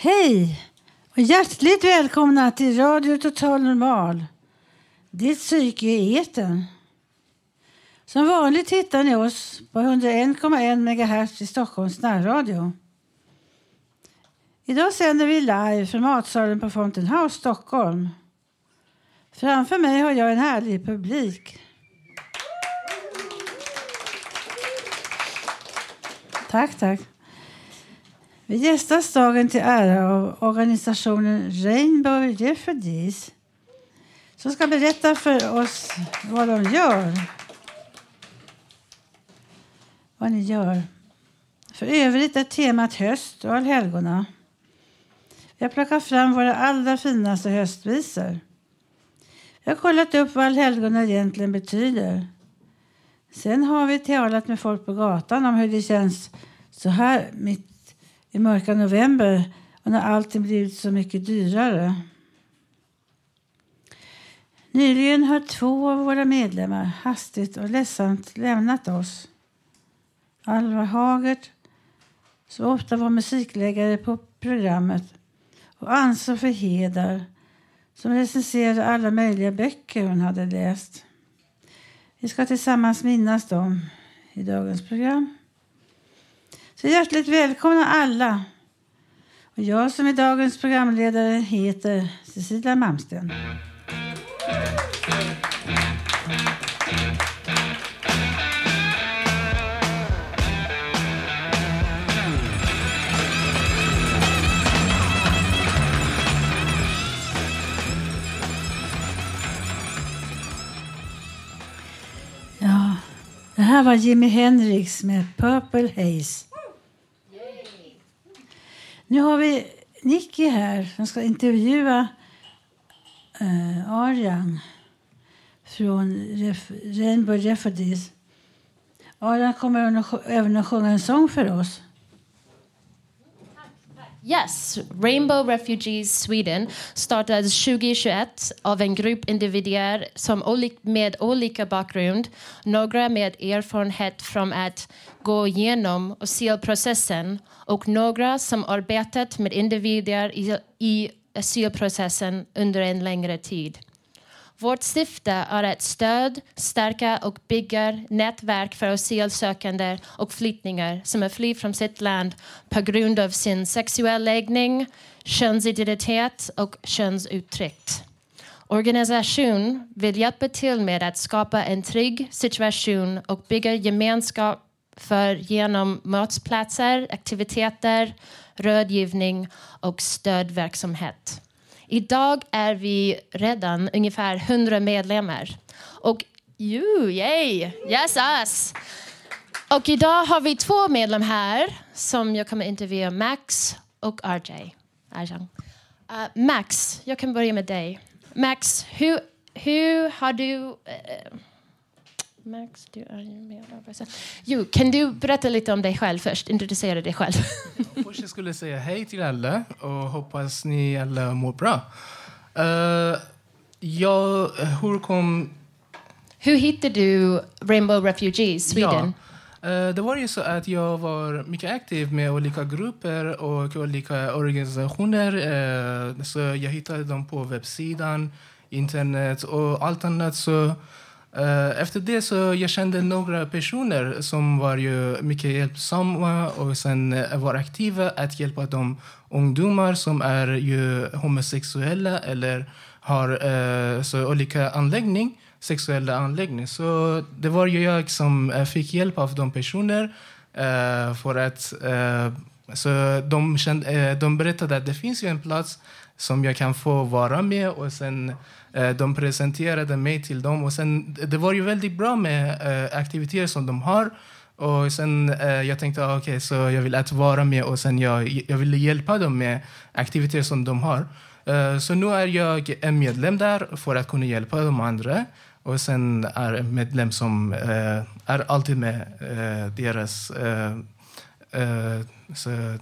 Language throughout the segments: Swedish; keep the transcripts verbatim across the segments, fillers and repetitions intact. Hej och hjärtligt välkomna till Radio Total Normal. Ditt psyke i etern. Som vanligt hittar ni oss på hundra en komma ett megahertz i Stockholms närradio. Idag sänder vi live från matsalen på Fontenhaus Stockholm. Framför mig har jag en härlig publik. Tack, tack. Vi gästas dagen till ära av organisationen Rainbow Refugees som ska berätta för oss vad de gör. Vad ni gör. För övrigt är temat höst och allhelgona. Vi har plockat fram våra allra finaste höstvisor. Jag har kollat upp vad allhelgona egentligen betyder. Sen har vi talat med folk på gatan om hur det känns så här mitt i mörka november och när allting blivit så mycket dyrare. Nyligen har två av våra medlemmar hastigt och ledsamt lämnat oss. Alvar Hagert, som ofta var musikläggare på programmet, och Ann-Sofie Hedar, som recenserade alla möjliga böcker hon hade läst. Vi ska tillsammans minnas dem i dagens program. Så hjärtligt välkomna alla. Och jag som är dagens programledare heter Cecilia Malmsten. Ja, det här var Jimi Hendrix med Purple Haze. Nu har vi Nicky här som ska intervjua eh, Arjan från Ref- Rainbow Refugees. Arjan kommer även att sjunga en sång för oss. Yes, Rainbow Refugees Sweden startades tjugohundratjugoett av en grupp individer som olik, med olika bakgrund, några med erfarenhet från att gå igenom asylprocessen och några som arbetat med individer i, i asylprocessen under en längre tid. Vårt syfte är att stöd, stärka och bygga nätverk för asylsökande och flyktingar som är fly från sitt land på grund av sin sexuella läggning, könsidentitet och könsuttryck. Organisation vill hjälpa till med att skapa en trygg situation och bygga gemenskap för genom mötesplatser, aktiviteter, rådgivning och stödverksamhet. Idag är vi redan ungefär hundra medlemmar. Och ju, yay, yes us! Och idag har vi två medlemmar här som jag kommer intervjua, Max och R J. Arjan. Uh, Max, jag kan börja med dig. Max, hur, hur har du... Uh, Max, du är ju med. Jo, kan du berätta lite om dig själv först? Introducera dig själv. Först jag skulle säga hej till alla och hoppas ni alla mår bra. Uh, jag, hur kom... Hur hittade du Rainbow Refugees Sweden? Ja, uh, det var ju så att jag var mycket aktiv med olika grupper och olika organisationer. Uh, så jag hittade dem på webbsidan, internet och allt annat så... Uh, efter det så jag kände några personer som var ju mycket hjälpsamma och sen var aktiva att hjälpa de ungdomar som är ju homosexuella eller har uh, så olika anläggning, sexuella anläggning. Så det var ju jag som fick hjälp av de personer uh, för att uh, så de, kände, uh, de berättade att det finns ju en plats som jag kan få vara med och sen eh, de presenterade mig till dem och sen det var ju väldigt bra med eh, aktiviteter som de har Och sen eh, jag tänkte, okej, okay, så jag vill att vara med och sen jag, jag vill hjälpa dem med aktiviteter som de har. Eh, så nu är jag en medlem där för att kunna hjälpa de andra. Och sen är en medlem som eh, är alltid med eh, deras eh, eh, så,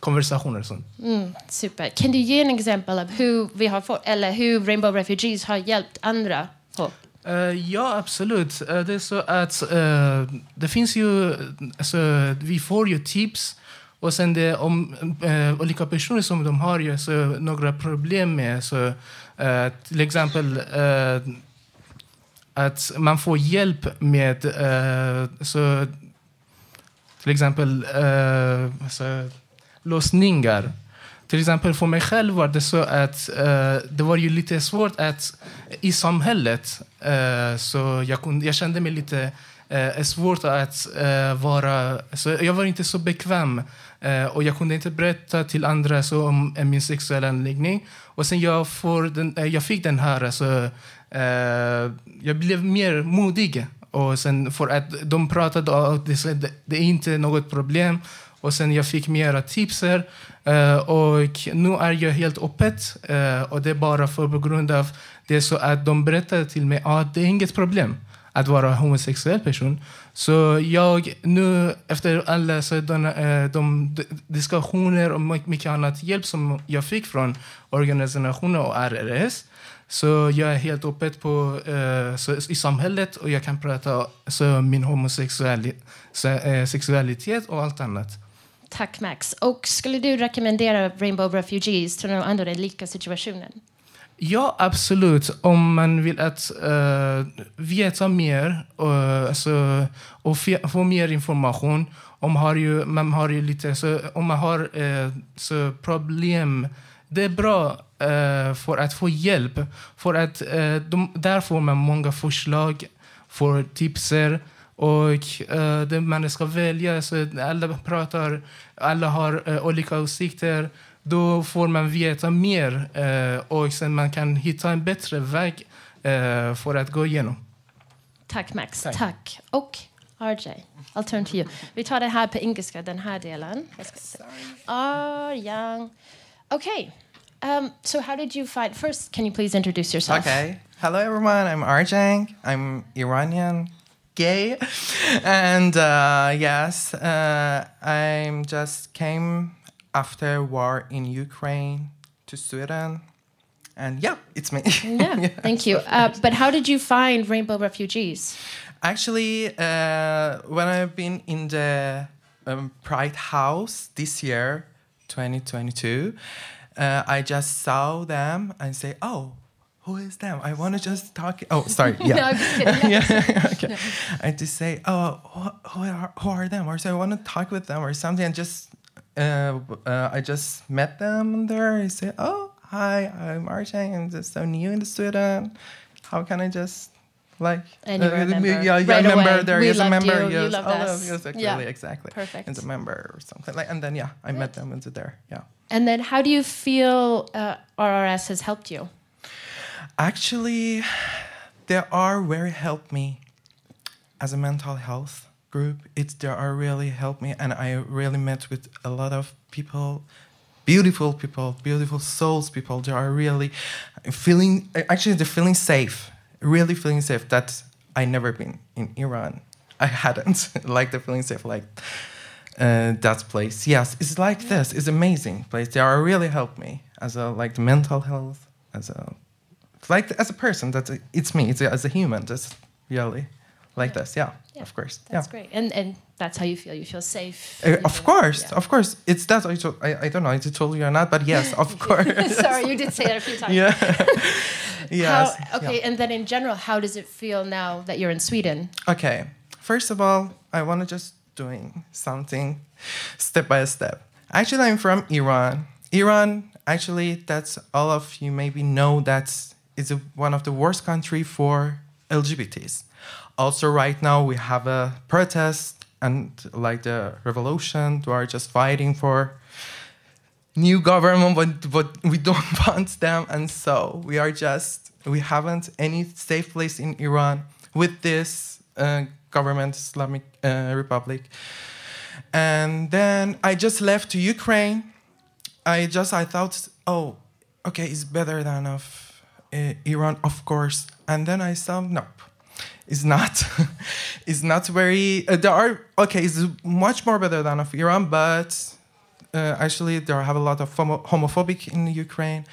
konversationer. Sånt. Mm, super. Kan du ge en exempel av hur vi har fått, eller hur Rainbow Refugees har hjälpt andra folk? Uh, ja, absolut. Uh, det är så att uh, det finns ju, alltså, vi får ju tips och sen det om uh, olika personer som de har ju så några problem med. Så, uh, till exempel uh, att man får hjälp med uh, så, till exempel uh, så, lösningar. Till exempel för mig själv var det så att eh, det var ju lite svårt att i samhället eh, så jag, kunde, jag kände mig lite eh, svårt att eh, vara, så jag var inte så bekväm eh, och jag kunde inte berätta till andra så om eh, min sexuella läggning och sen jag, får den, eh, jag fick den här så eh, jag blev mer modig och sen för att de pratade och det, det är inte något problem. Och sen jag fick mera tipser och nu är jag helt öppet och det är bara för på grund av det så att de berättade till mig att det är inget problem att vara homosexuell person. Så jag nu efter alla sådana de diskussioner och mycket annat hjälp som jag fick från organisationer och R R S så jag är helt öppet på, så, i samhället och jag kan prata om min homosexualitet och allt annat. Tack Max. Och skulle du rekommendera Rainbow Refugees till någon annan i lika situationen? Ja, absolut. Om man vill att uh, veta mer och, alltså, och få mer information. Om har ju, man har ju lite, så, om man har uh, så problem, det är bra uh, för att få hjälp. För att uh, de, där får man många förslag, för tipser. Och äh, det man ska välja så alla pratar, alla har äh, olika åsikter, då får man veta mer äh, och sen man kan hitta en bättre väg äh, för att gå igenom. Tack Max, tack. tack. Och R J, I'll turn to you. Vi tar det här på engelska, den här delen. Arjan. Okay, um, so how did you find, first can you please introduce yourself? Okay, hello everyone, I'm R J, I'm Iranian. Gay and uh, yes, uh, I just came after war in Ukraine to Sweden, and yeah, it's me. Yeah, yeah. Thank you. Uh, but how did you find Rainbow Refugees? Actually, uh, when I've been in the um, Pride House this year, twenty twenty-two, uh, I just saw them and say, oh. Who is them? I want to just talk. Oh, sorry. Yeah. No, I'm just kidding. Yeah. yeah. Okay. No. I just say, oh, who are, who are them? Or so I want to talk with them or something. And just, uh, uh, I just met them there. I say, oh, hi, I'm Arjan. I'm just so new in Sweden. How can I just like? And you uh, remember? Yeah, yeah, right I remember away. There. We yes, I remember. You, yes, you loved all us. Of, yes, exactly, yeah. exactly. Perfect. And a member or something like. And then yeah, I Good. Met them into there. Yeah. And then, how do you feel uh, R R S has helped you? Actually, they are very help me as a mental health group. It's they are really help me, and I really met with a lot of people, beautiful people, beautiful souls people. They are really feeling. Actually, they're feeling safe. Really feeling safe. That I never been in Iran. I hadn't like the feeling safe like uh, that place. Yes, it's like yeah. this. It's amazing place. They are really help me as a like the mental health as a. Like as a person, that's a, it's me. It's a, as a human, just really like yeah. this. Yeah, yeah, of course. That's yeah. great, and and that's how you feel. You feel safe. Uh, you of know, course, yeah. of course. It's that. I, to, I I don't know. I told you or not, but yes, of course. Sorry, you did say that a few times. Yeah. yes. How, okay, yeah. And then in general, how does it feel now that you're in Sweden? Okay. First of all, I want to just doing something step by step. Actually, I'm from Iran. Iran. Actually, that's all of you maybe know that's. It's one of the worst country for L G B Ts. Also, right now we have a protest and like the revolution. They are just fighting for new government, but, but we don't want them. And so we are just we haven't any safe place in Iran with this uh, government, Islamic uh, Republic. And then I just left to Ukraine. I just, I thought, oh, okay, it's better than of uh, Iran, of course. And then I saw, nope, it's not. It's not very, uh, there are, okay, it's much more better than of Iran, but uh, actually there have a lot of homo- homophobic in Ukraine.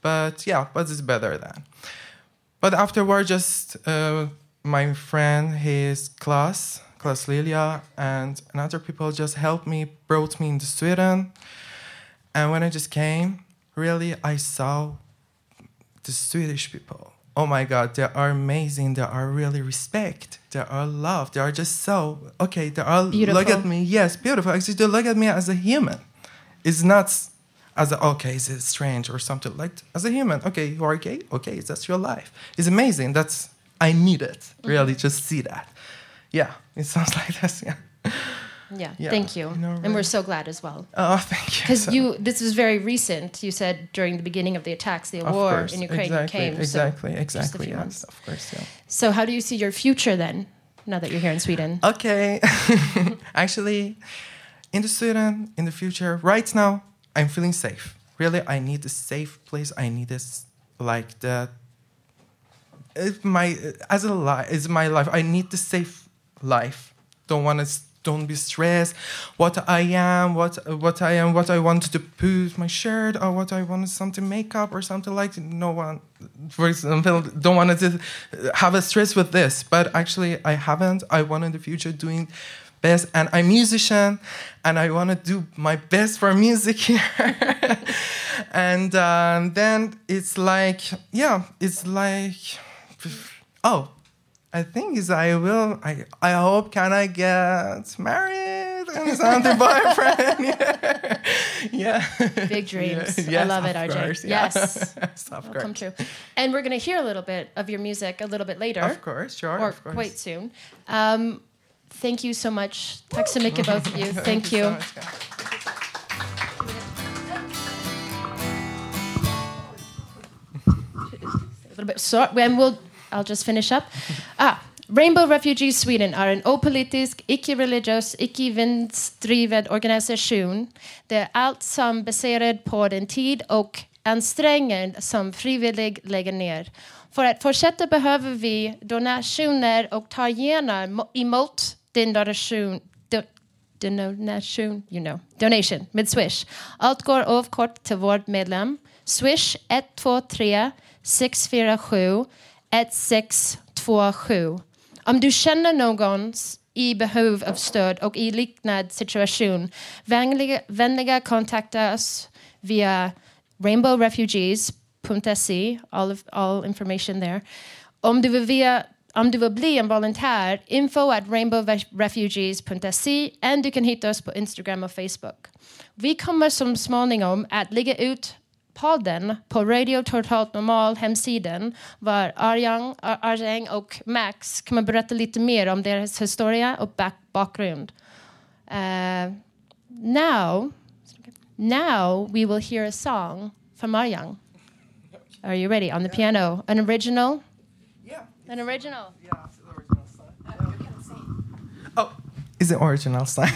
But yeah, but it's better than. But afterward, just uh, my friend, his class, class Lilia, and another people just helped me, brought me into Sweden. And when I just came, really, I saw the Swedish people. Oh my God, they are amazing. They are really respect. They are love. They are just so, okay, they are beautiful. Look at me. Yes, beautiful. Actually, they look at me as a human. It's not as a, okay, is it strange or something like that. As a human, okay, you are gay, okay, that's your life. It's amazing. That's, I need it, really, mm-hmm. just see that. Yeah, it sounds like this, yeah. Yeah, yeah. Thank you. you know, really. And we're so glad as well. Oh, thank you. Because so. you, this was very recent, you said during the beginning of the attacks, the of war course, in Ukraine exactly, came. Exactly, so exactly, yes, months. Of course, yeah. So how do you see your future then, now that you're here in Sweden? Okay, actually, in Sweden, in the future, right now, I'm feeling safe. Really, I need a safe place. I need this, like that. If my as a life is my life. I need the safe life. Don't want to. Don't be stressed. What I am, what what I am, what I want to put my shirt, or what I want something makeup or something like. No one, for example, don't want to have a stress with this. But actually, I haven't. I want in the future doing. Best, and I'm a musician, and I want to do my best for music here. and uh, then it's like, yeah, it's like, oh, I think is I will. I I hope can I get married and something boyfriend. yeah. yeah, big dreams. Yeah. Yes, I love it, R J. Course, yeah. Yes, it'll come true. And we're gonna hear a little bit of your music a little bit later. Of course, sure, or of course. Quite soon. Um, Thank you so much. Tack så mycket, both of you. Thank you. A little bit so, and we'll, I'll just finish up. Ah, Rainbow Refugees Sweden är en opolitisk, icke-religiös, icke-vinstdriven organisation. Det är allt som baserat på den tid och ansträngning som frivillig lägger ner. För att fortsätta behöver vi donationer och ta gärna emot din donation, do, donation, you know, donation med Swish. Allt går avkort till vårt medlem. Swish ett två tre sex fyra sju ett sex två sju. Om du känner någon i behov av stöd och i liknande situation, vänliga, vänliga kontakta oss via rainbow refugees dot se, all of, all information there. Om du vill via, om du vill bli en volontär, info at rainbow refugees dot se, och du kan hitta oss på Instagram och Facebook. Vi kommer som småningom att lägga ut podden på Radio Total Normal hemsidan, var Arjan, Arjan och Max kommer berätta lite mer om deras historia och bak- bakgrund. Uh, now, now we will hear a song from Arjan. Are you ready? On the yeah. piano. An original? Yeah. An original? Yeah, it's the original song. Uh, we can see. Oh, it's the original song.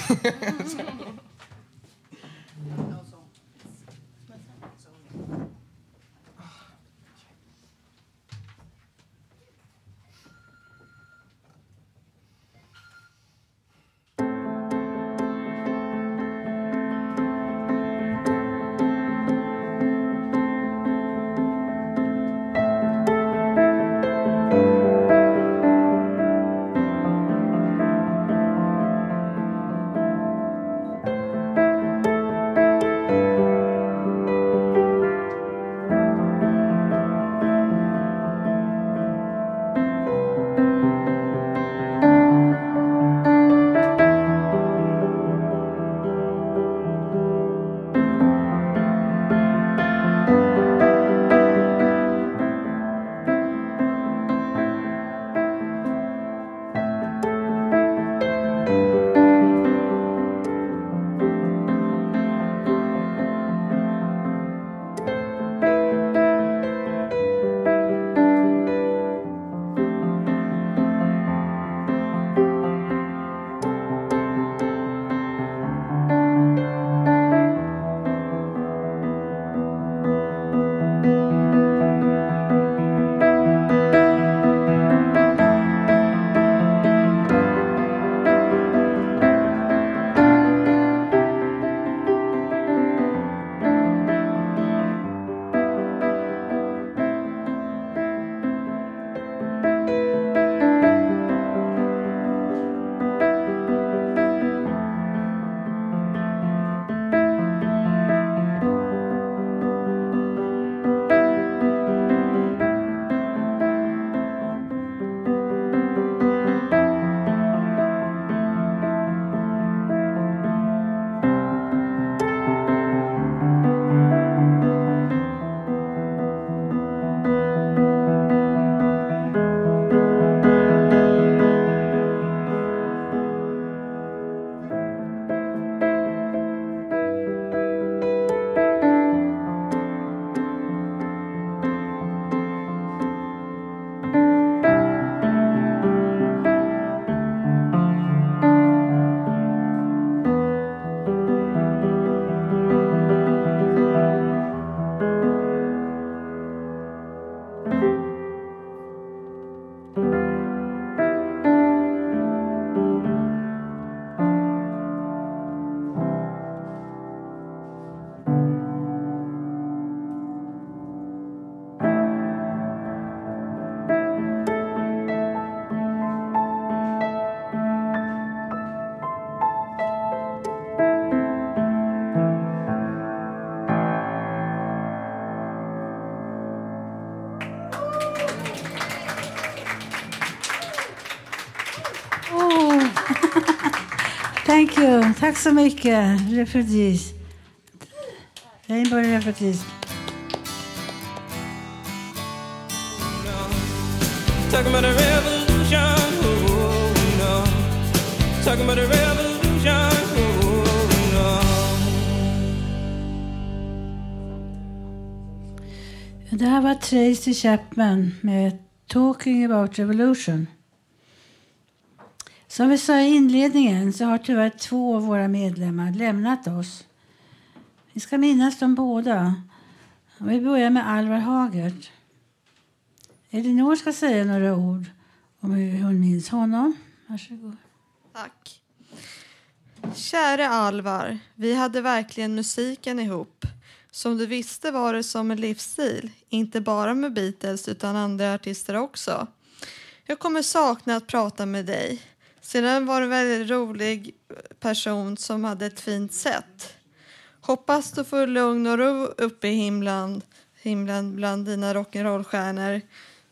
Thank you. Tack så mycket. Refugees. Rainbow Refugees. Talking about a revolution. Oh, no. Talking about a revolution. Oh, no. Det här var Tracy Chapman med Talking about Revolution. Som vi sa i inledningen så har tyvärr två av våra medlemmar lämnat oss. Vi ska minnas dem båda. Och vi börjar med Alvar Hagert. Elinor ska säga några ord om hur hon minns honom. Varsågod. Tack. Käre Alvar, vi hade verkligen musiken ihop. Som du visste var det som en livsstil. Inte bara med Beatles utan andra artister också. Jag kommer sakna att prata med dig. Sedan var du en väldigt rolig person som hade ett fint sätt. Hoppas du får lugn och ro uppe i himlen, himlen bland dina rock'n'rollstjärnor.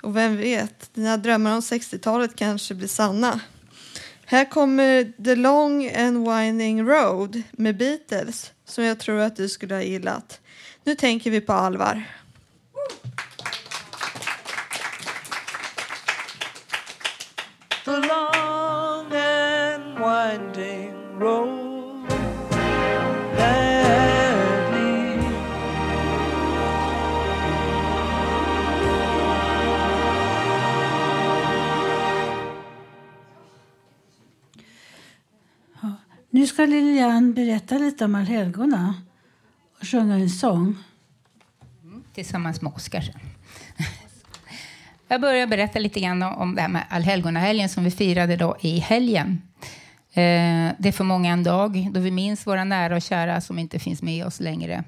Och vem vet, dina drömmar om sextiotalet kanske blir sanna. Här kommer The Long and Winding Road med Beatles som jag tror att du skulle ha gillat. Nu tänker vi på Alvar. The long and winding road that leads. Nu ska Lilian berätta lite om allhelgona och sjunga en sång. Mm. Tillsammans med Oskar sen. Jag börjar berätta lite grann om det här med allhelgonahelgen som vi firade då i helgen. Eh, det är för många en dag då vi minns våra nära och kära som inte finns med oss längre.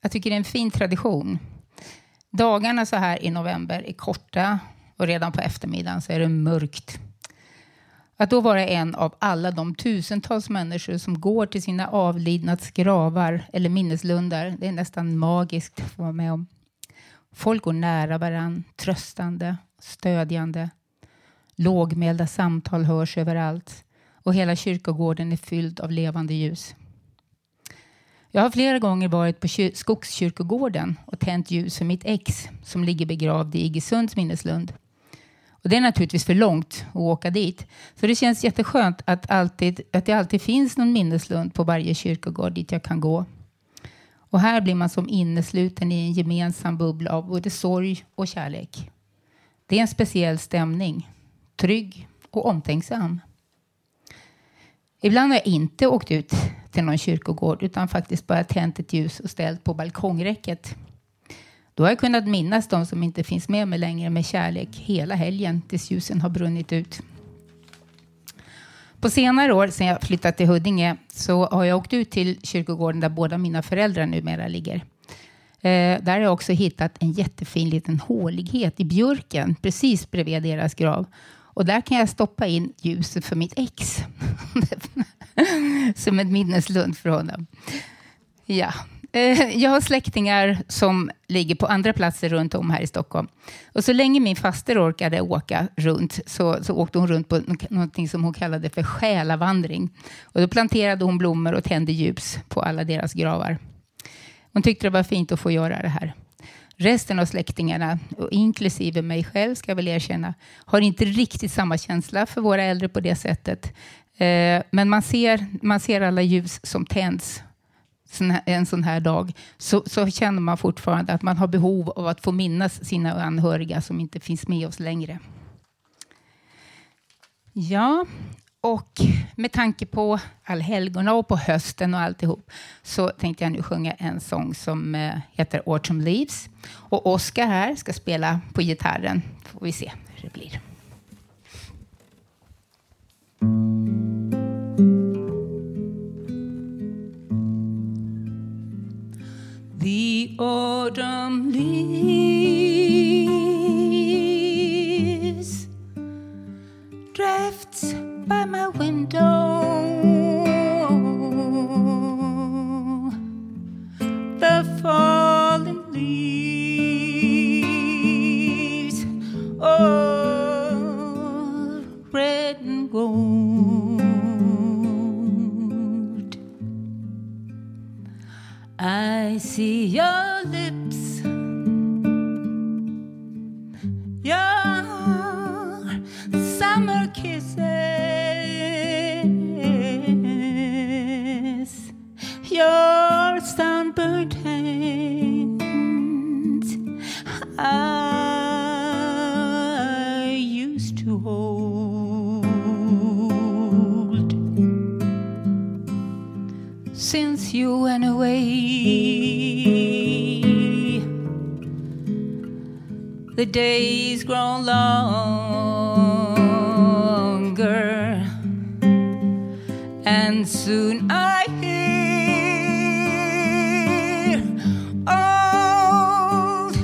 Jag tycker det är en fin tradition. Dagarna så här i november är korta och redan på eftermiddagen så är det mörkt. Att då vara en av alla de tusentals människor som går till sina avlidnas gravar eller minneslundar, det är nästan magiskt att vara med om. Folk går nära varann, tröstande, stödjande. Lågmälda samtal hörs överallt. Och hela kyrkogården är fylld av levande ljus. Jag har flera gånger varit på kyr- Skogskyrkogården och tänt ljus för mitt ex som ligger begravd i Iggesunds minneslund. Och det är naturligtvis för långt att åka dit. Så det känns jätteskönt att, alltid, att det alltid finns någon minneslund på varje kyrkogård dit jag kan gå. Och här blir man som innesluten i en gemensam bubbla av både sorg och kärlek. Det är en speciell stämning. Trygg och omtänksam. Ibland har jag inte åkt ut till någon kyrkogård utan faktiskt bara tänt ett ljus och ställt på balkongräcket. Då har jag kunnat minnas de som inte finns med mig längre med kärlek hela helgen tills ljusen har brunnit ut. På senare år, sedan jag flyttat till Huddinge, så har jag åkt ut till kyrkogården där båda mina föräldrar numera ligger. Eh, där har jag också hittat en jättefin liten hålighet i björken, precis bredvid deras grav. Och där kan jag stoppa in ljuset för mitt ex. Som ett minneslund för honom. Ja. Eh, jag har släktingar som ligger på andra platser runt om här i Stockholm. Och så länge min faster orkade åka runt så, så åkte hon runt på någonting som hon kallade för själavandring. Och då planterade hon blommor och tände ljus på alla deras gravar. Hon tyckte det var fint att få göra det här. Resten av släktingarna, och inklusive mig själv ska jag väl erkänna, har inte riktigt samma känsla för våra äldre på det sättet. Eh, men man ser, man ser alla ljus som tänds. En sån här dag så, så känner man fortfarande att man har behov av att få minnas sina anhöriga som inte finns med oss längre. Ja, och med tanke på allhelgona och på hösten och alltihop så tänkte jag nu sjunga en sång som heter Autumn Leaves. Och Oskar här ska spela på gitarren. Får vi se hur det blir. The autumn leaves drifts by my window. The fallen leaves, oh, red and gold. see your lips. Your summer kisses, your sunburned hands I used to hold. Since you went away, the days grown longer, and soon I hear old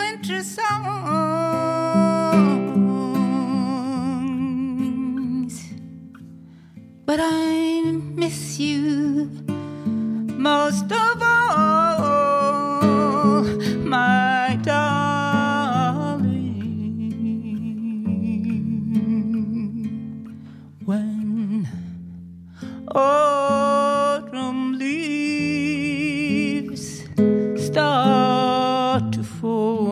winter songs. But I miss you most of all, my darling. Autumn leaves start to fall.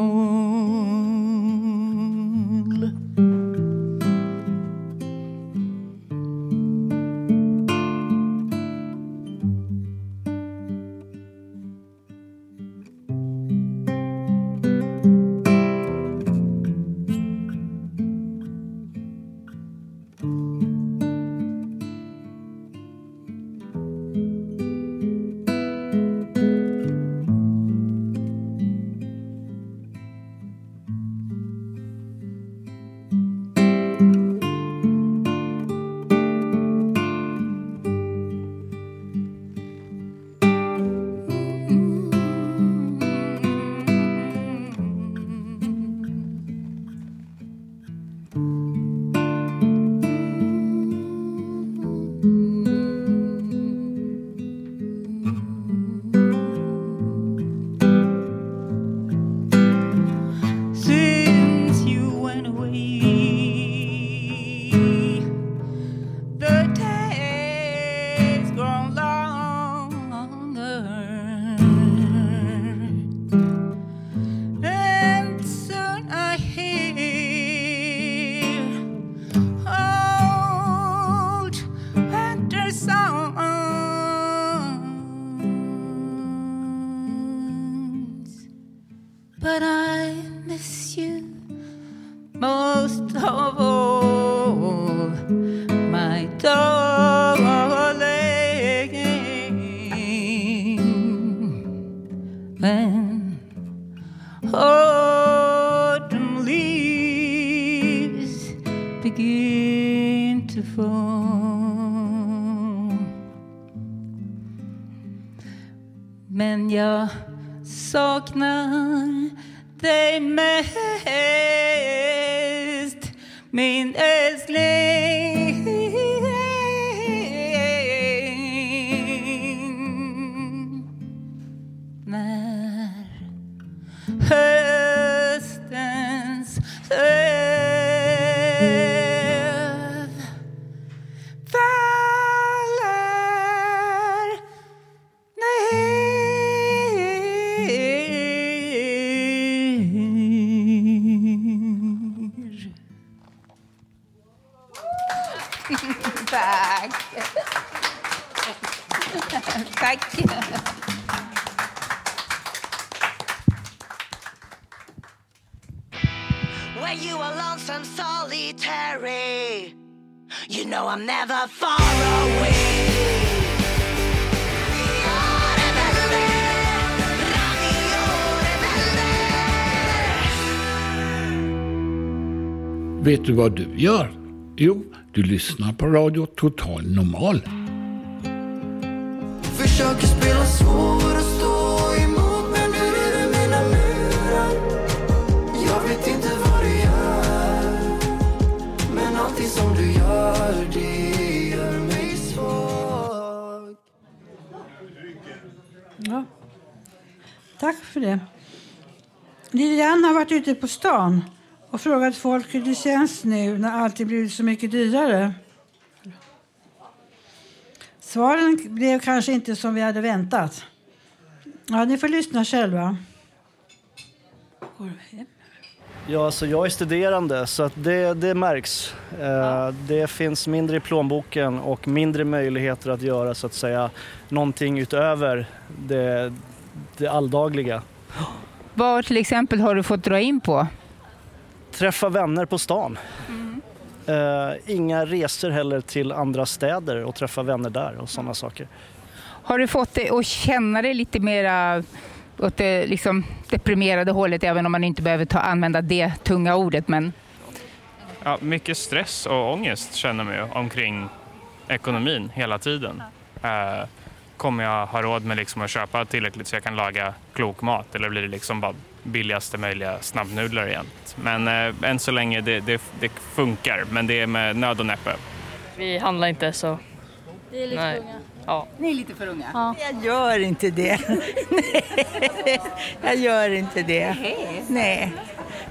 Vet du vad du gör? Jo, du lyssnar på Radio Total Normal. Försöker spela svår och stå emot, men nu är det mina murar. Jag vet inte vad du gör, men allting som du gör, det gör mig svag. Ja. Tack för det. Lilian har varit ute på stan och frågat folk hur det känns nu när allt blivit så mycket dyrare. Svaren blev kanske inte som vi hade väntat. Ja, ni får lyssna själva. Ja, alltså jag är studerande så att det, det märks. Eh, ja. Det finns mindre i plånboken och mindre möjligheter att göra så att säga någonting utöver det, det alldagliga. Vad till exempel har du fått dra in på? Träffa vänner på stan. Mm. Eh, inga resor heller till andra städer och träffa vänner där och sådana saker. Har du fått det att känna dig lite mera åt det liksom deprimerade hålet, även om man inte behöver ta, använda det tunga ordet? Men... Ja, mycket stress och ångest känner man ju omkring ekonomin hela tiden. Ja. Eh, kommer jag ha råd med liksom att köpa tillräckligt så jag kan laga klok mat? Eller blir det liksom bara billigaste möjliga snabbnudlar igen? Men eh, än så länge det, det, det funkar, men det är med nöd och näppe. Vi handlar inte så... Vi är lite Nej. unga. Ja. Ni är lite för unga. Ja. Jag gör inte det. Nej. Jag gör inte det. Nej.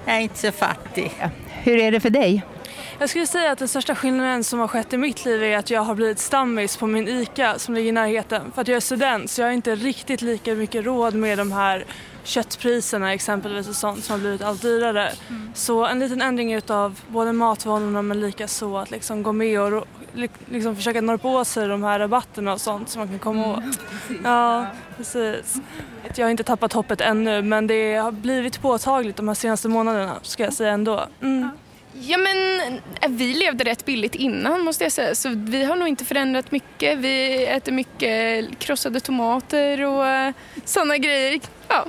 Jag är inte så fattig. Hur är det för dig? Jag skulle säga att den största skillnaden som har skett i mitt liv är att jag har blivit stammis på min ICA som ligger i närheten. För att jag är student så jag har inte riktigt lika mycket råd med de här köttpriserna exempelvis och sånt som har blivit allt dyrare. Mm. Så en liten ändring utav både matvanorna men lika så att liksom gå med och liksom försöka norra på sig de här rabatterna och sånt som man kan komma åt. Mm, precis. Ja, precis. Jag har inte tappat hoppet ännu, men det har blivit påtagligt de här senaste månaderna ska jag säga ändå. Mm. Ja, men vi levde rätt billigt innan måste jag säga, så vi har nog inte förändrat mycket. Vi äter mycket krossade tomater och sådana grejer. Ja.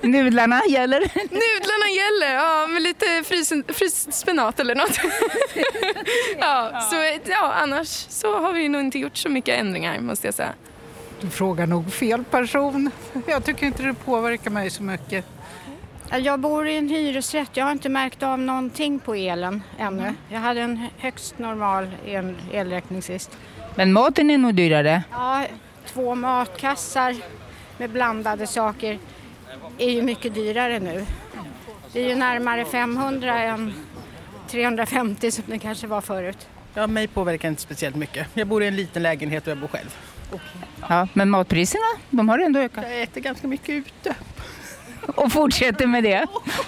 Nudlarna gäller. Nudlarna gäller, ja, med lite fryst spenat eller något. Ja, så ja, annars så har vi nog inte gjort så mycket ändringar måste jag säga. Du frågar nog fel person. Jag tycker inte det påverkar mig så mycket. Jag bor i en hyresrätt. Jag har inte märkt av någonting på elen ännu. Mm. Jag hade en högst normal el- elräkning sist. Men maten är nog dyrare? Ja, två matkassar med blandade saker är ju mycket dyrare nu. Det är ju närmare femhundra än trehundrafemtio som det kanske var förut. Ja, mig påverkar inte speciellt mycket. Jag bor i en liten lägenhet och jag bor själv. Okay. Ja, men matpriserna, de har ändå ökat. Jag äter ganska mycket ute. Och fortsätter med det.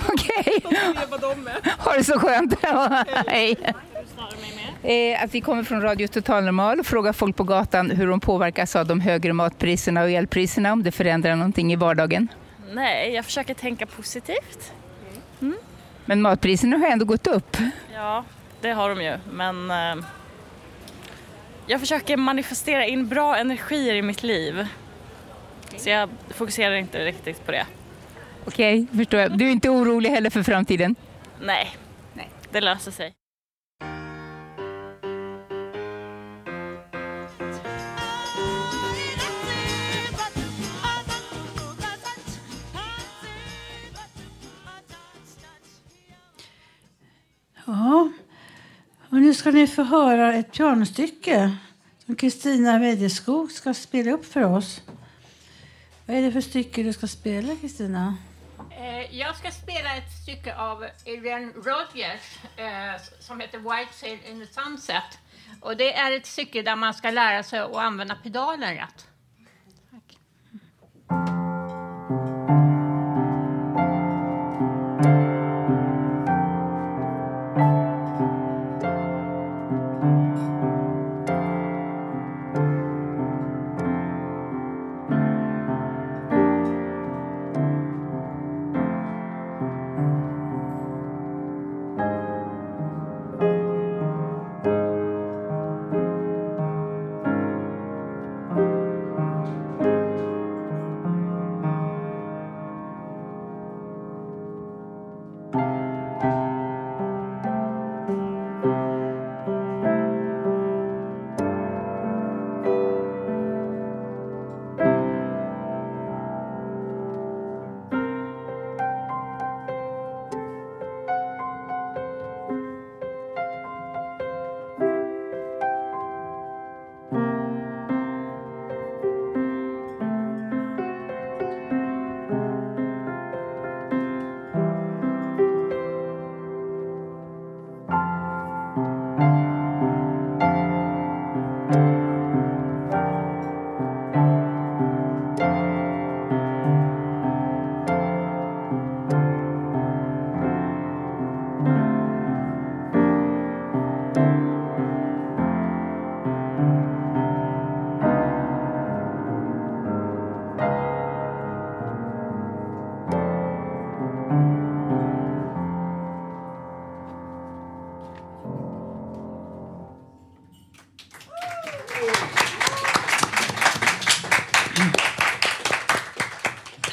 Okej. Har det så skönt. Hej. Eh, att vi kommer från Radio Total Normal och frågar folk på gatan hur de påverkas av de högre matpriserna och elpriserna, om det förändrar någonting i vardagen. Nej, jag försöker tänka positivt. Mm. Men matpriserna har ändå gått upp. Ja, det har de ju. Men eh, jag försöker manifestera in bra energier i mitt liv. Så jag fokuserar inte riktigt på det. Okej, förstår jag. Du är inte orolig heller för framtiden? Nej, Nej. Det löser sig. Ja, och nu ska ni få höra ett pianostycke som Kristina Weideskog ska spela upp för oss. Vad är det för stycke du ska spela, Kristina? Jag ska spela ett stycke av Adrian Rogers eh, som heter White Sail in the Sunset. Och det är ett stycke där man ska lära sig att använda pedalen rätt. Tack.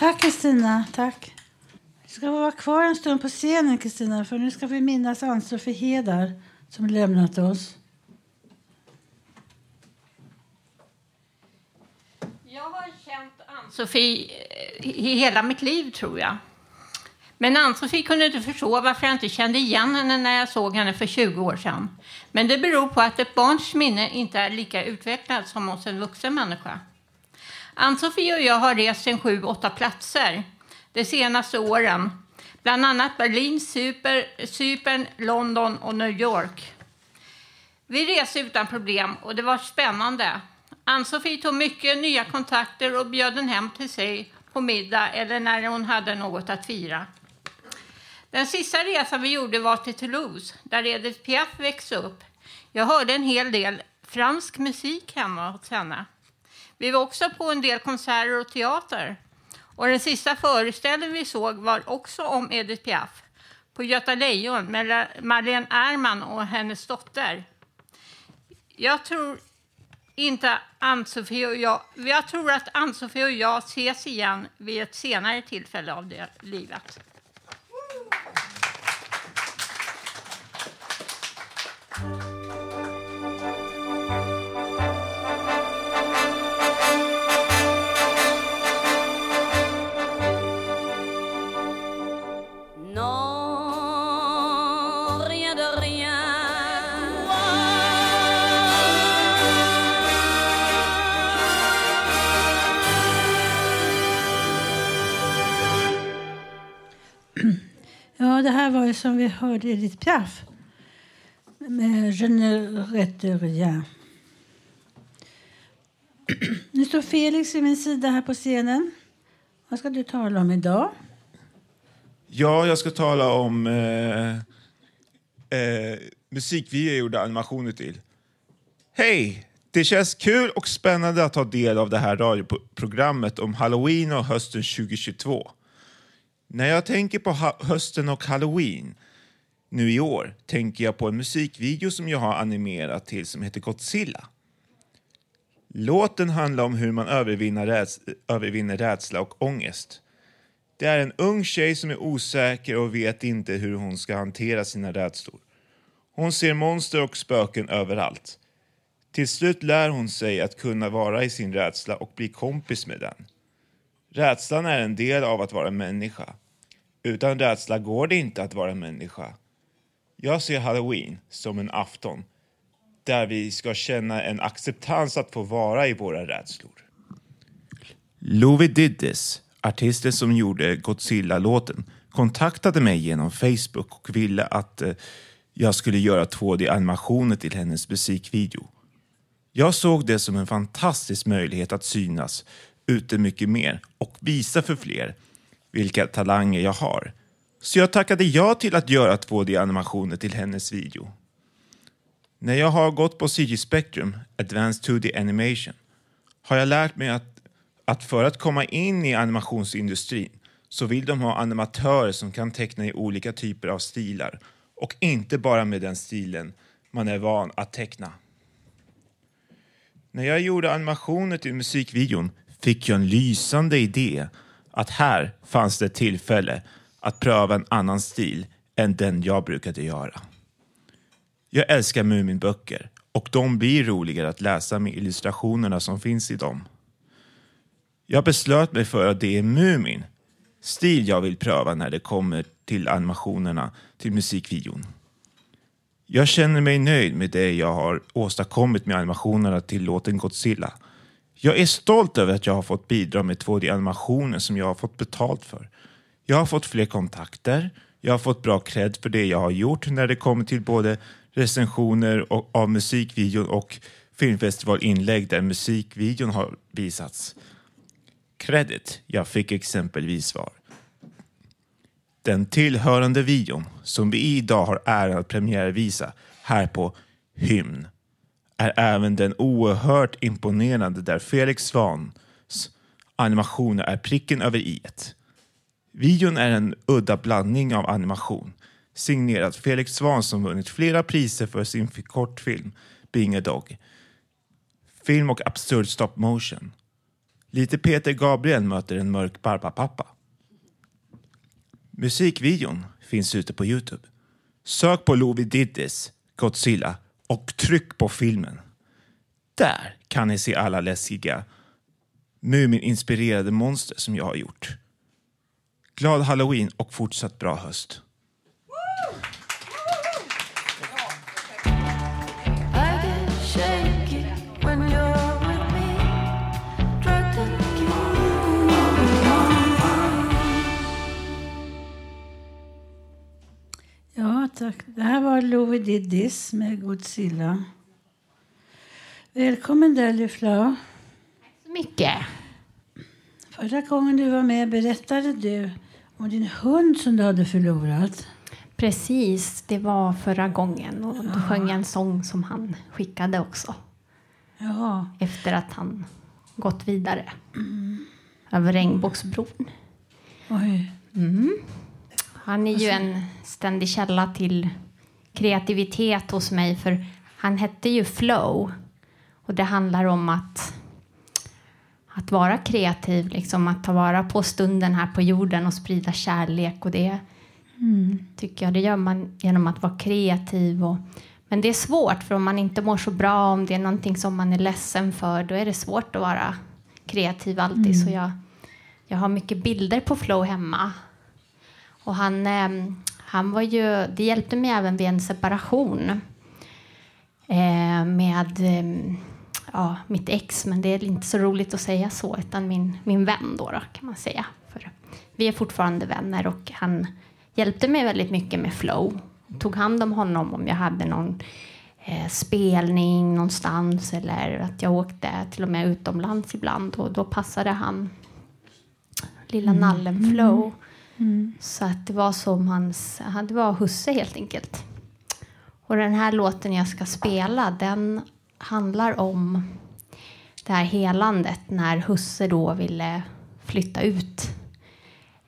Tack Kristina, tack. Vi ska vara kvar en stund på scenen Kristina, för nu ska vi minnas Ann-Sofie Hedar som lämnat oss. Jag har känt Ann-Sofie i hela mitt liv tror jag. Men Ann-Sofie kunde inte förstå varför jag inte kände igen henne när jag såg henne för tjugo år sedan. Men det beror på att ett barns minne inte är lika utvecklat som hos en vuxen människa. Ann-Sofie och jag har rest en sju åtta platser de senaste åren. Bland annat Berlin, Cypern, London och New York. Vi reste utan problem och det var spännande. Ann-Sofie tog mycket nya kontakter och bjöd den hem till sig på middag eller när hon hade något att fira. Den sista resan vi gjorde var till Toulouse, där Edith Piaf växte upp. Jag hörde en hel del fransk musik hemma hos henne. Vi var också på en del konserter och teater. Och den sista föreställningen vi såg var också om Edith Piaf. På Göta Lejon med Marlene Ärman och hennes dotter. Jag tror inte Ann-Sofie och jag... Jag tror att Ann-Sofie och jag ses igen vid ett senare tillfälle av det livet. Ja, det här var ju som vi hörde Edith Piaf med Je ne regrette rien. Nu står Felix vid min sida här på scenen. Vad ska du tala om idag? Ja, jag ska tala om eh, eh, musik vi gjorde animationer till. Hej! Det känns kul och spännande att ta del av det här radioprogrammet om Halloween och hösten tjugohundratjugotvå. När jag tänker på hösten och Halloween nu i år tänker jag på en musikvideo som jag har animerat till som heter Godzilla. Låten handlar om hur man övervinner rädsla, övervinner rädsla och ångest. Det är en ung tjej som är osäker och vet inte hur hon ska hantera sina rädslor. Hon ser monster och spöken överallt. Till slut lär hon sig att kunna vara i sin rädsla och bli kompis med den. Rädslan är en del av att vara människa. Utan rädsla går det inte att vara människa. Jag ser Halloween som en afton där vi ska känna en acceptans att få vara i våra rädslor. Louis Didis, artisten som gjorde Godzilla-låten, kontaktade mig genom Facebook och ville att jag skulle göra två D-animationer till hennes musikvideo. Jag såg det som en fantastisk möjlighet att synas ute mycket mer och visa för fler vilka talanger jag har. Så jag tackade ja till att göra två D-animationer till hennes video. När jag har gått på C G Spectrum, Advanced två D Animation, har jag lärt mig att, att för att komma in i animationsindustrin så vill de ha animatörer som kan teckna i olika typer av stilar och inte bara med den stilen man är van att teckna. När jag gjorde animationer till musikvideon fick jag en lysande idé att här fanns det tillfälle att pröva en annan stil än den jag brukade göra. Jag älskar Muminböcker och de blir roligare att läsa med illustrationerna som finns i dem. Jag beslöt mig för att det är Mumin stil jag vill pröva när det kommer till animationerna till musikvideon. Jag känner mig nöjd med det jag har åstadkommit med animationerna till låten Godzilla. Jag är stolt över att jag har fått bidra med två D-animationer som jag har fått betalt för. Jag har fått fler kontakter. Jag har fått bra cred för det jag har gjort när det kommer till både recensioner av musikvideon och filmfestivalinlägg där musikvideon har visats. Credit jag fick exempelvis var den tillhörande videon som vi idag har äran att premiärvisa här på Hymn. Är även den oerhört imponerande där Felix Svans animationer är pricken över iet. Videon är en udda blandning av animation, signerat Felix Svan som vunnit flera priser för sin kortfilm Being a Dog. Film och absurd stop motion. Lite Peter Gabriel möter en mörk barbapappa. Musikvideon finns ute på YouTube. Sök på Louis Didis, Godzilla och tryck på filmen. Där kan ni se alla läskiga Mumin-inspirerade monster som jag har gjort. Glad Halloween och fortsatt bra höst. Ja, tack. Det här var Louis Didis med Godzilla. Välkommen Therely Flow. Tack så mycket. Förra gången du var med berättade du om din hund som du hade förlorat. Precis, det var förra gången. Och du sjöng en sång som han skickade också. Ja. Efter att han gått vidare. Mm. Över Regnbågsbron. Oj. Mm. Han är ju en ständig källa till kreativitet hos mig. För han hette ju Flow. Och det handlar om att, att vara kreativ. Liksom, att ta vara på stunden här på jorden och sprida kärlek. Och det mm. tycker jag det gör man genom att vara kreativ. Och, men det är svårt för om man inte mår så bra. Om det är någonting som man är ledsen för. Då är det svårt att vara kreativ alltid. Mm. Så jag, jag har mycket bilder på Flow hemma. Och han, han var ju, det hjälpte mig även vid en separation eh, med eh, ja, mitt ex. Men det är inte så roligt att säga så, utan min, min vän då, då kan man säga. För vi är fortfarande vänner och han hjälpte mig väldigt mycket med Flow. Tog hand om honom om jag hade någon eh, spelning någonstans eller att jag åkte till och med utomlands ibland. Och då passade han lilla mm. nallen Flow. Mm. Så att det var som hans, det var husse helt enkelt. Och den här låten jag ska spela, den handlar om det här helandet när husse då ville flytta ut.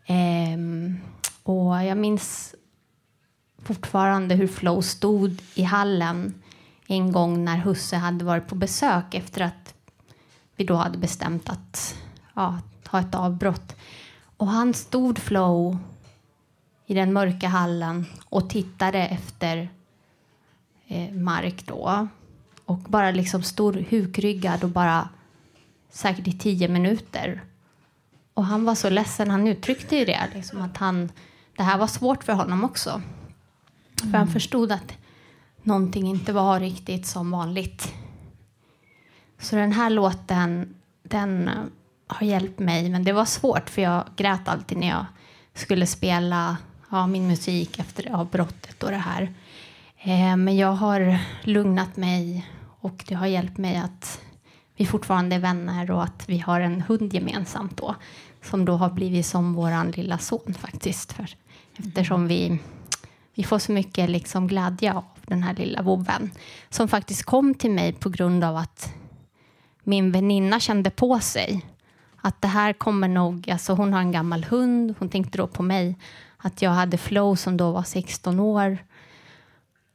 Ehm, och jag minns fortfarande hur Flow stod i hallen en gång när husse hade varit på besök efter att vi då hade bestämt att ja, ha ett avbrott. Och han stod Flow i den mörka hallen och tittade efter eh, Mark då. Och bara liksom stod hukryggad och bara säkert i tio minuter. Och han var så ledsen, han uttryckte ju det. Liksom att han, det här var svårt för honom också. Mm. För han förstod att någonting inte var riktigt som vanligt. Så den här låten, den har hjälpt mig, men det var svårt för jag grät alltid när jag skulle spela ja, min musik efter ja, brottet och det här. Eh, men jag har lugnat mig och det har hjälpt mig att vi fortfarande är vänner och att vi har en hund gemensamt då, som då har blivit som våran lilla son faktiskt. För, eftersom vi, vi får så mycket liksom glädje av den här lilla vovven som faktiskt kom till mig på grund av att min väninna kände på sig att det här kommer nog, alltså hon har en gammal hund. Hon tänkte då på mig. Att jag hade Flow som då var sexton år.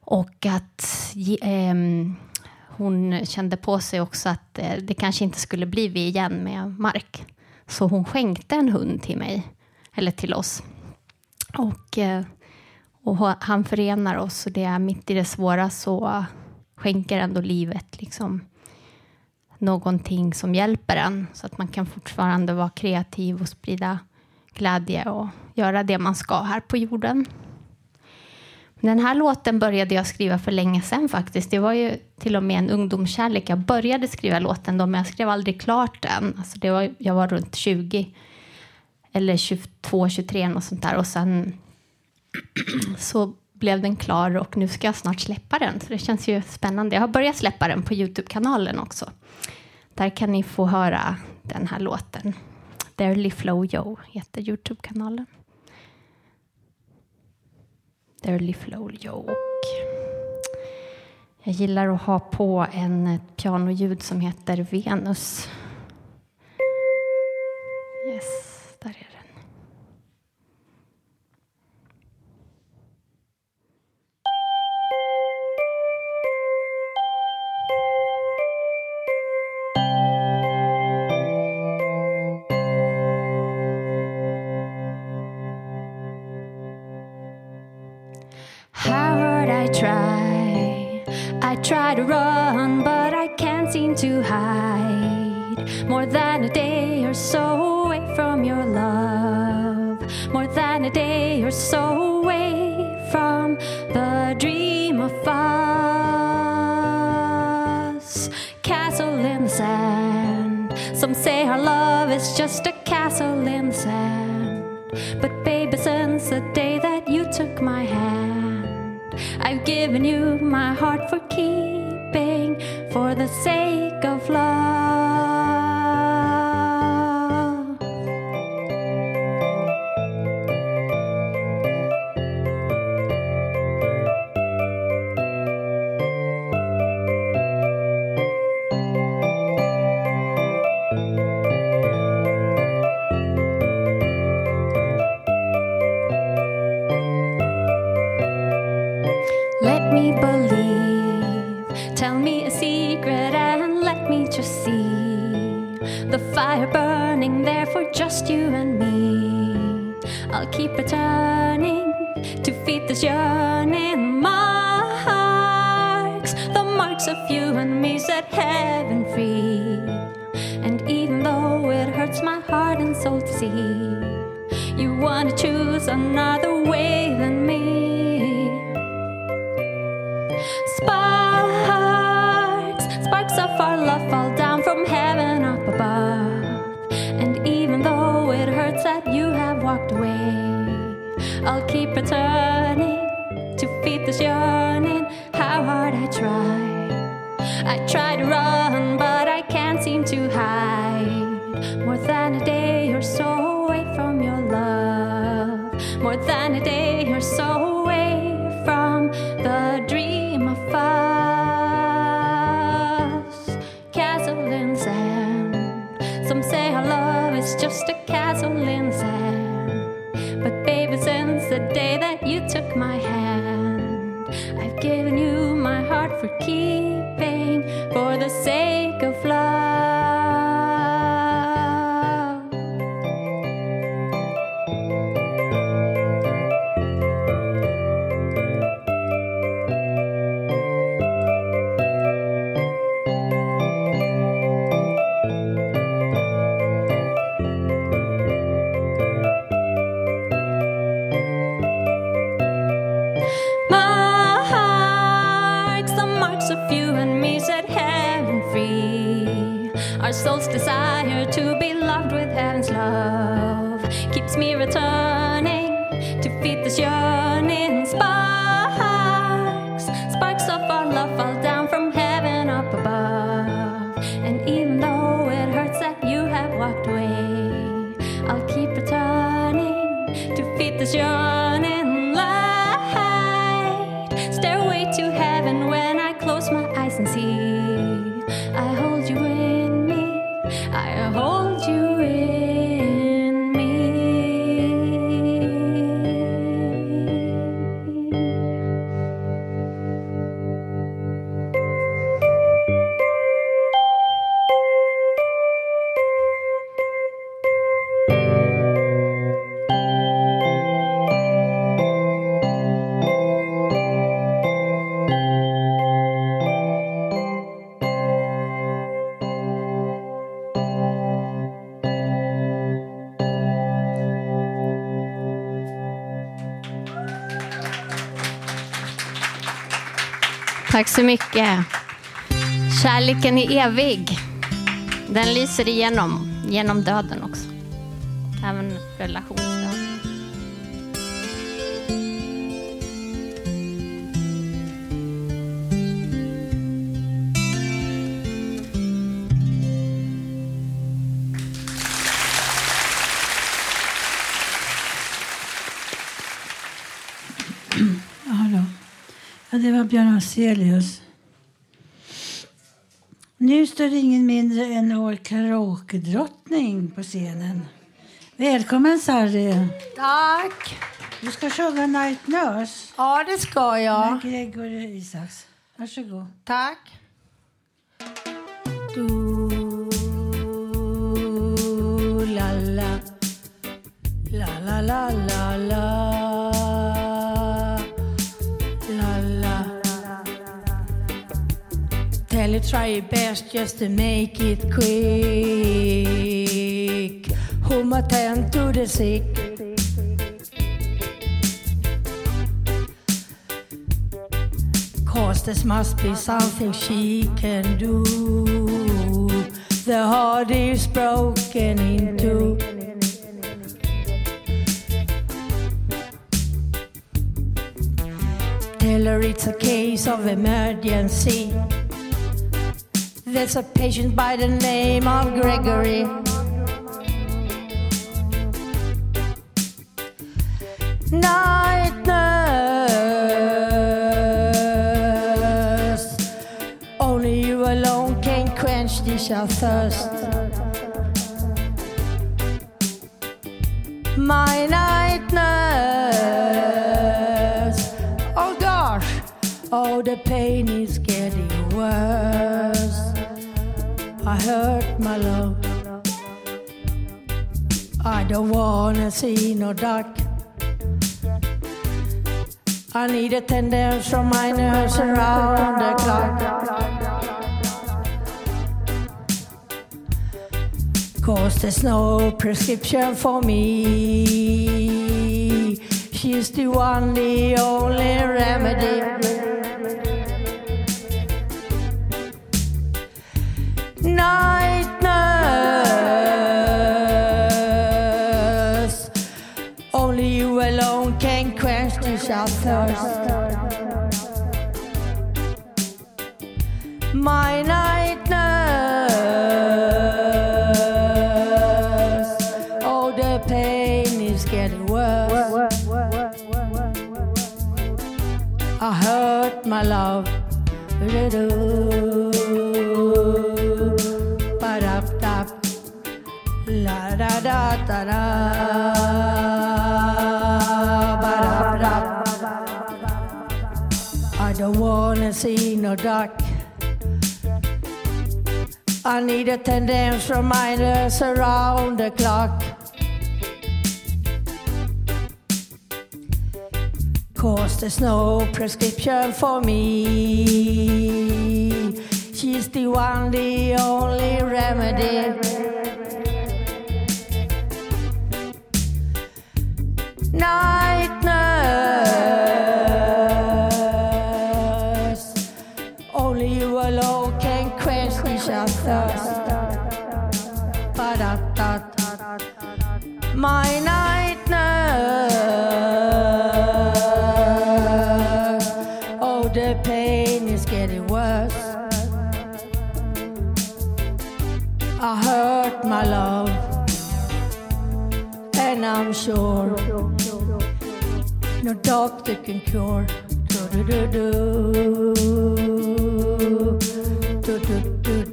Och att eh, hon kände på sig också att eh, det kanske inte skulle bli vi igen med Mark. Så hon skänkte en hund till mig. Eller till oss. Och, eh, och han förenar oss. Och det är mitt i det svåra så skänker ändå livet liksom. Någonting som hjälper en. Så att man kan fortfarande vara kreativ och sprida glädje och göra det man ska här på jorden. Den här låten började jag skriva för länge sedan faktiskt. Det var ju till och med en ungdomskärlek. Jag började skriva låten då, men jag skrev aldrig klart den. Alltså det var, jag var runt tjugo. Eller tjugotvå, tjugotre och sånt där. Och sen så blev den klar och nu ska jag snart släppa den. Så det känns ju spännande. Jag har börjat släppa den på YouTube-kanalen också. Där kan ni få höra den här låten. Therely Flow Yo heter YouTube-kanalen. Therely Flow Yo. Och jag gillar att ha på en pianoljud som heter Venus. Yes, där är den. Thank you. Hard I try, I try to run, but I can't seem to hide. More than a day or so away from your love. More than a day or so away from the dream of us. Castle in the sand. Some say our love is just a castle in the sand. But baby, since the day that you took my hand, I've given you my heart for keeping, for the sake of love. Let me believe, tell me a secret and let me just see the fire burning there for just you and me. I'll keep returning to feed this yearning. Marks, the marks of you and me set heaven free. And even though it hurts my heart and soul to see, you wanna choose another way than me. Sparks, sparks of our love fall down from heaven up above. And even though it hurts that you have walked away, I'll keep returning to feed this yearning. How hard I try, I try to run, but I can't seem to hide. More than a day or so away from your love. More than a day or so away from the dream of us. Castle in sand. Some say our love is just a castle in sand. But baby, since the day that you took my hand, I've given you my heart for keeping, for the sake of love. Our soul's desire to be loved with heaven's love keeps me returning to feed this yearning. Sparks, sparks of our love fall down from heaven up above. And even though it hurts that you have walked away, I'll keep returning to feed this yearning. Light, stairway to heaven when I close my eyes and see. I hold you in me, I hold you in mig. Tack så mycket. Kärleken är evig. Den lyser igenom. Genom döden också. Även relationsdöden. Det var Björn Afzelius. Nu står ingen mindre än vår karaoke-drottning på scenen. Välkommen, Sarri. Tack. Du ska sjunga Night Nurse. Ja, det ska jag. Med Gregory Isaks. Varsågod. Tack. Du, la, la, la, la, la, la, la. Kelly, try your best just to make it quick. Home attend to the sick. Cause there must be something she can do. The heart is broken in two. Tell her it's a case of emergency. There's a patient by the name of Gregory. Night nurse, only you alone can quench this our thirst. My night nurse, oh gosh, oh the pain is getting worse. I hurt my love, I don't wanna see no duck. I need attendance from my nurse around the clock. Cause there's no prescription for me. She's the one, the only remedy. Night nurse, only you alone can quench this our thirst. My night nurse, oh the pain is getting worse. I hurt my love. Da da da ba da da. I don't wanna see no duck. I need attendance from my nurse around the clock. Cause there's no prescription for me. She's the one, the only remedy. Night nurse, only you alone can quench this our thirst. My night nurse, oh the pain is getting worse. I hurt my love, and I'm sure no doctor can cure. Do do do do do do.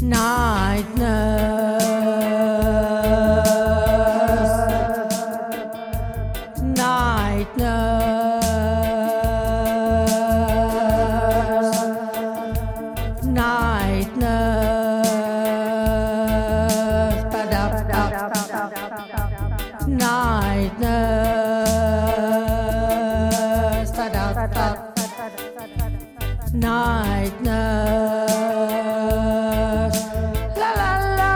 Night nurse, night nurse, night nurse, ba da da, night nurse. Night nurse, la la la.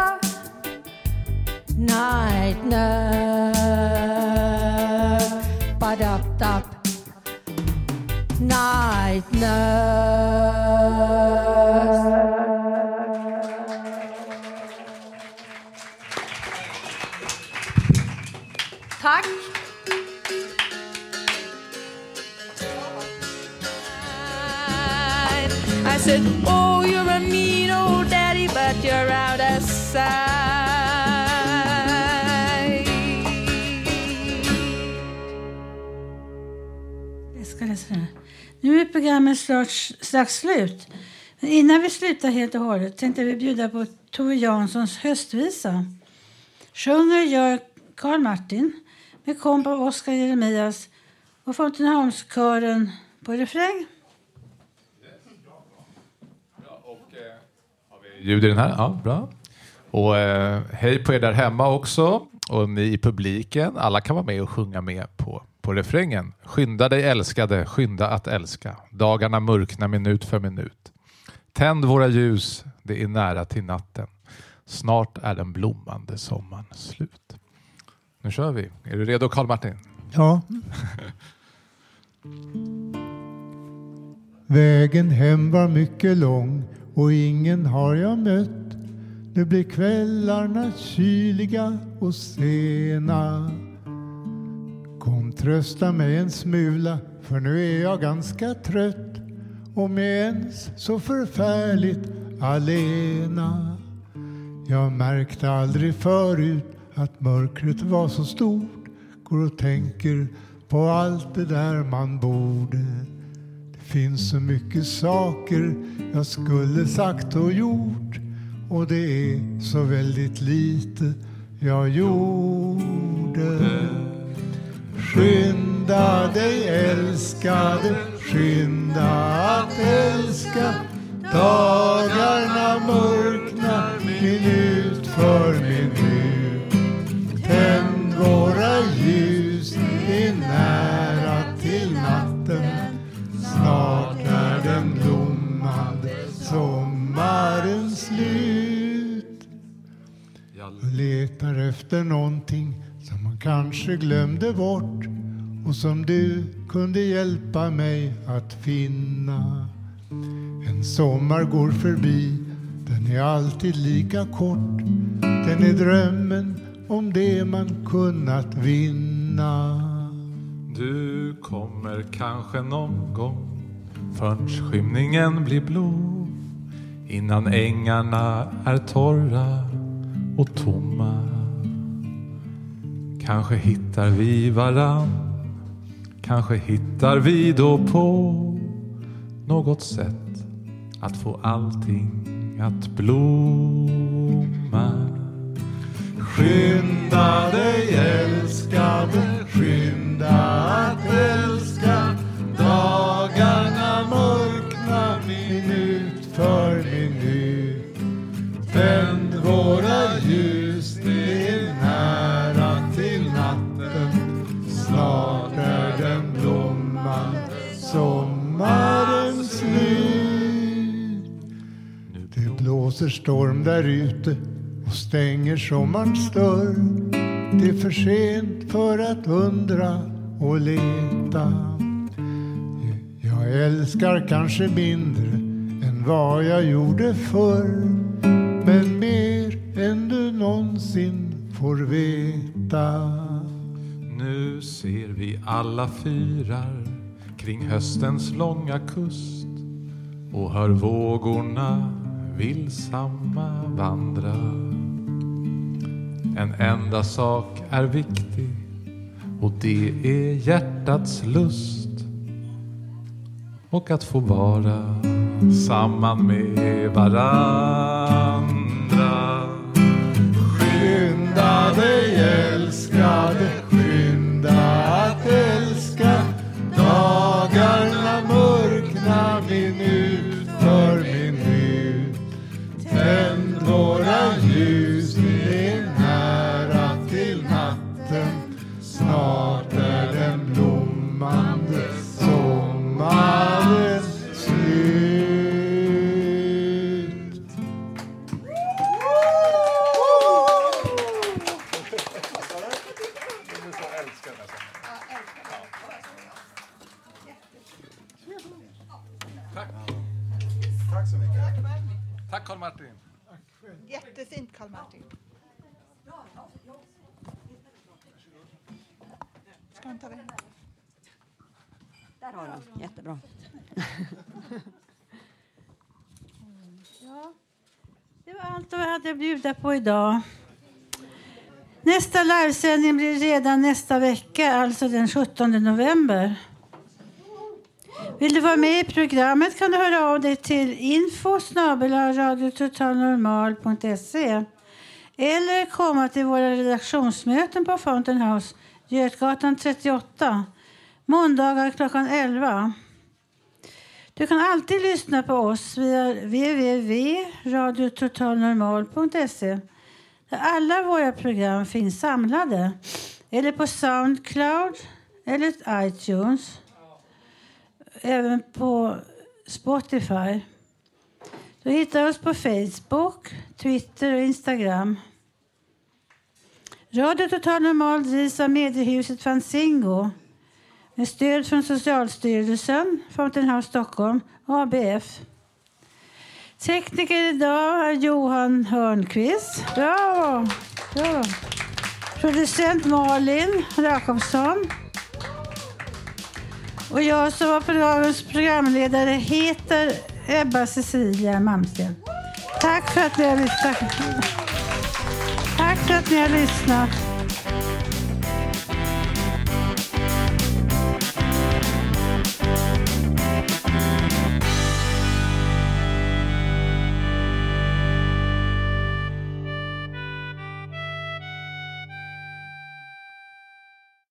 Night nurse, ba-dap-dap. Night nurse. Tack. I said, oh, you're a mean old daddy, but you're out of sight. Jag ska läsa den här. Nu är programmet strax, strax slut. Men innan vi slutar helt och hållet tänkte vi bjuda på Tove Janssons höstvisa. Sjunger gör Karl Martin med komp av Oskar Jeremias och Fontenhauskören på refräng. Ljud i den här, ja, bra. Och eh, hej på er där hemma också. Och ni i publiken, alla kan vara med och sjunga med på, på refrängen. Skynda dig älskade, skynda att älska. Dagarna mörkna minut för minut. Tänd våra ljus, det är nära till natten. Snart är den blommande sommaren slut. Nu kör vi. Är du redo, Karl Martin? Ja. Vägen hem var mycket lång och ingen har jag mött. Nu blir kvällarna kyliga och sena. Kom trösta mig en smula, för nu är jag ganska trött. Och med ens så förfärligt alena. Jag märkte aldrig förut att mörkret var så stort. Går och tänker på allt det där man borde. Det finns så mycket saker jag skulle sagt och gjort. Och det är så väldigt lite jag gjorde. Skynda dig älskade, skynda att älska. Dagarna mörknar minut för minut. Tänd våra ljus, det är nära till natten. Snart är den blommande sommarens slut. Jag letar efter någonting som man kanske glömde bort och som du kunde hjälpa mig att finna. En sommar går förbi, den är alltid lika kort. Den är drömmen om det man kunnat vinna. Du kommer kanske någon gång förrän skymningen blir blå, innan ängarna är torra och tomma. Kanske hittar vi varann, kanske hittar vi då på något sätt att få allting att blomma. Skynda dig älskade, skynda att älska. Dagarna mörknar minut för minut. Tänd våra ljus, det är nära till natten. Snart är den blomman sommarens slut. Det blåser storm där ute och stänger sommarns dörr. Det är för sent för att undra och leta. Jag älskar kanske mindre än vad jag gjorde förr, men mer än du någonsin får veta. Nu ser vi alla fyrar kring höstens långa kust och hör vågorna vilsamma vandra. En enda sak är viktig och det är hjärtats lust. Och att få vara samman med varandra. Skynda dig älskade, skynda att älska. Dagarna mörknar minut för minut. Tänd våra ljus, det är nära till natten. Snart är den blommande sommar. Karl Martin. Jättefint, Karl Martin. Ska man ta det? Där har han. Jättebra. Ja. Det var allt jag hade att bjuda på idag. Nästa livesändning blir redan nästa vecka, alltså den sjuttonde november. Vill du vara med i programmet kan du höra av dig till info snabel-a radio total normal punkt se eller komma till våra redaktionsmöten på Fontenhaus Götgatan trettioåtta måndagar klockan elva. Du kan alltid lyssna på oss via w w w punkt radio total normal punkt se där alla våra program finns samlade, eller på Soundcloud eller iTunes. Även på Spotify. Du hittar oss på Facebook, Twitter och Instagram. Radio Total Normal drivs av mediehuset Fanzingo med stöd från Socialstyrelsen, Fontenhaus Stockholm och A B F. Tekniker idag är Johan Hörnqvist. Bra! Bra. Producent Malin Rakobsson. Och jag som var dagens programledare heter Ebba Cecilia Malmsten. Tack för att ni har lyssnat. Tack för att ni har lyssnat.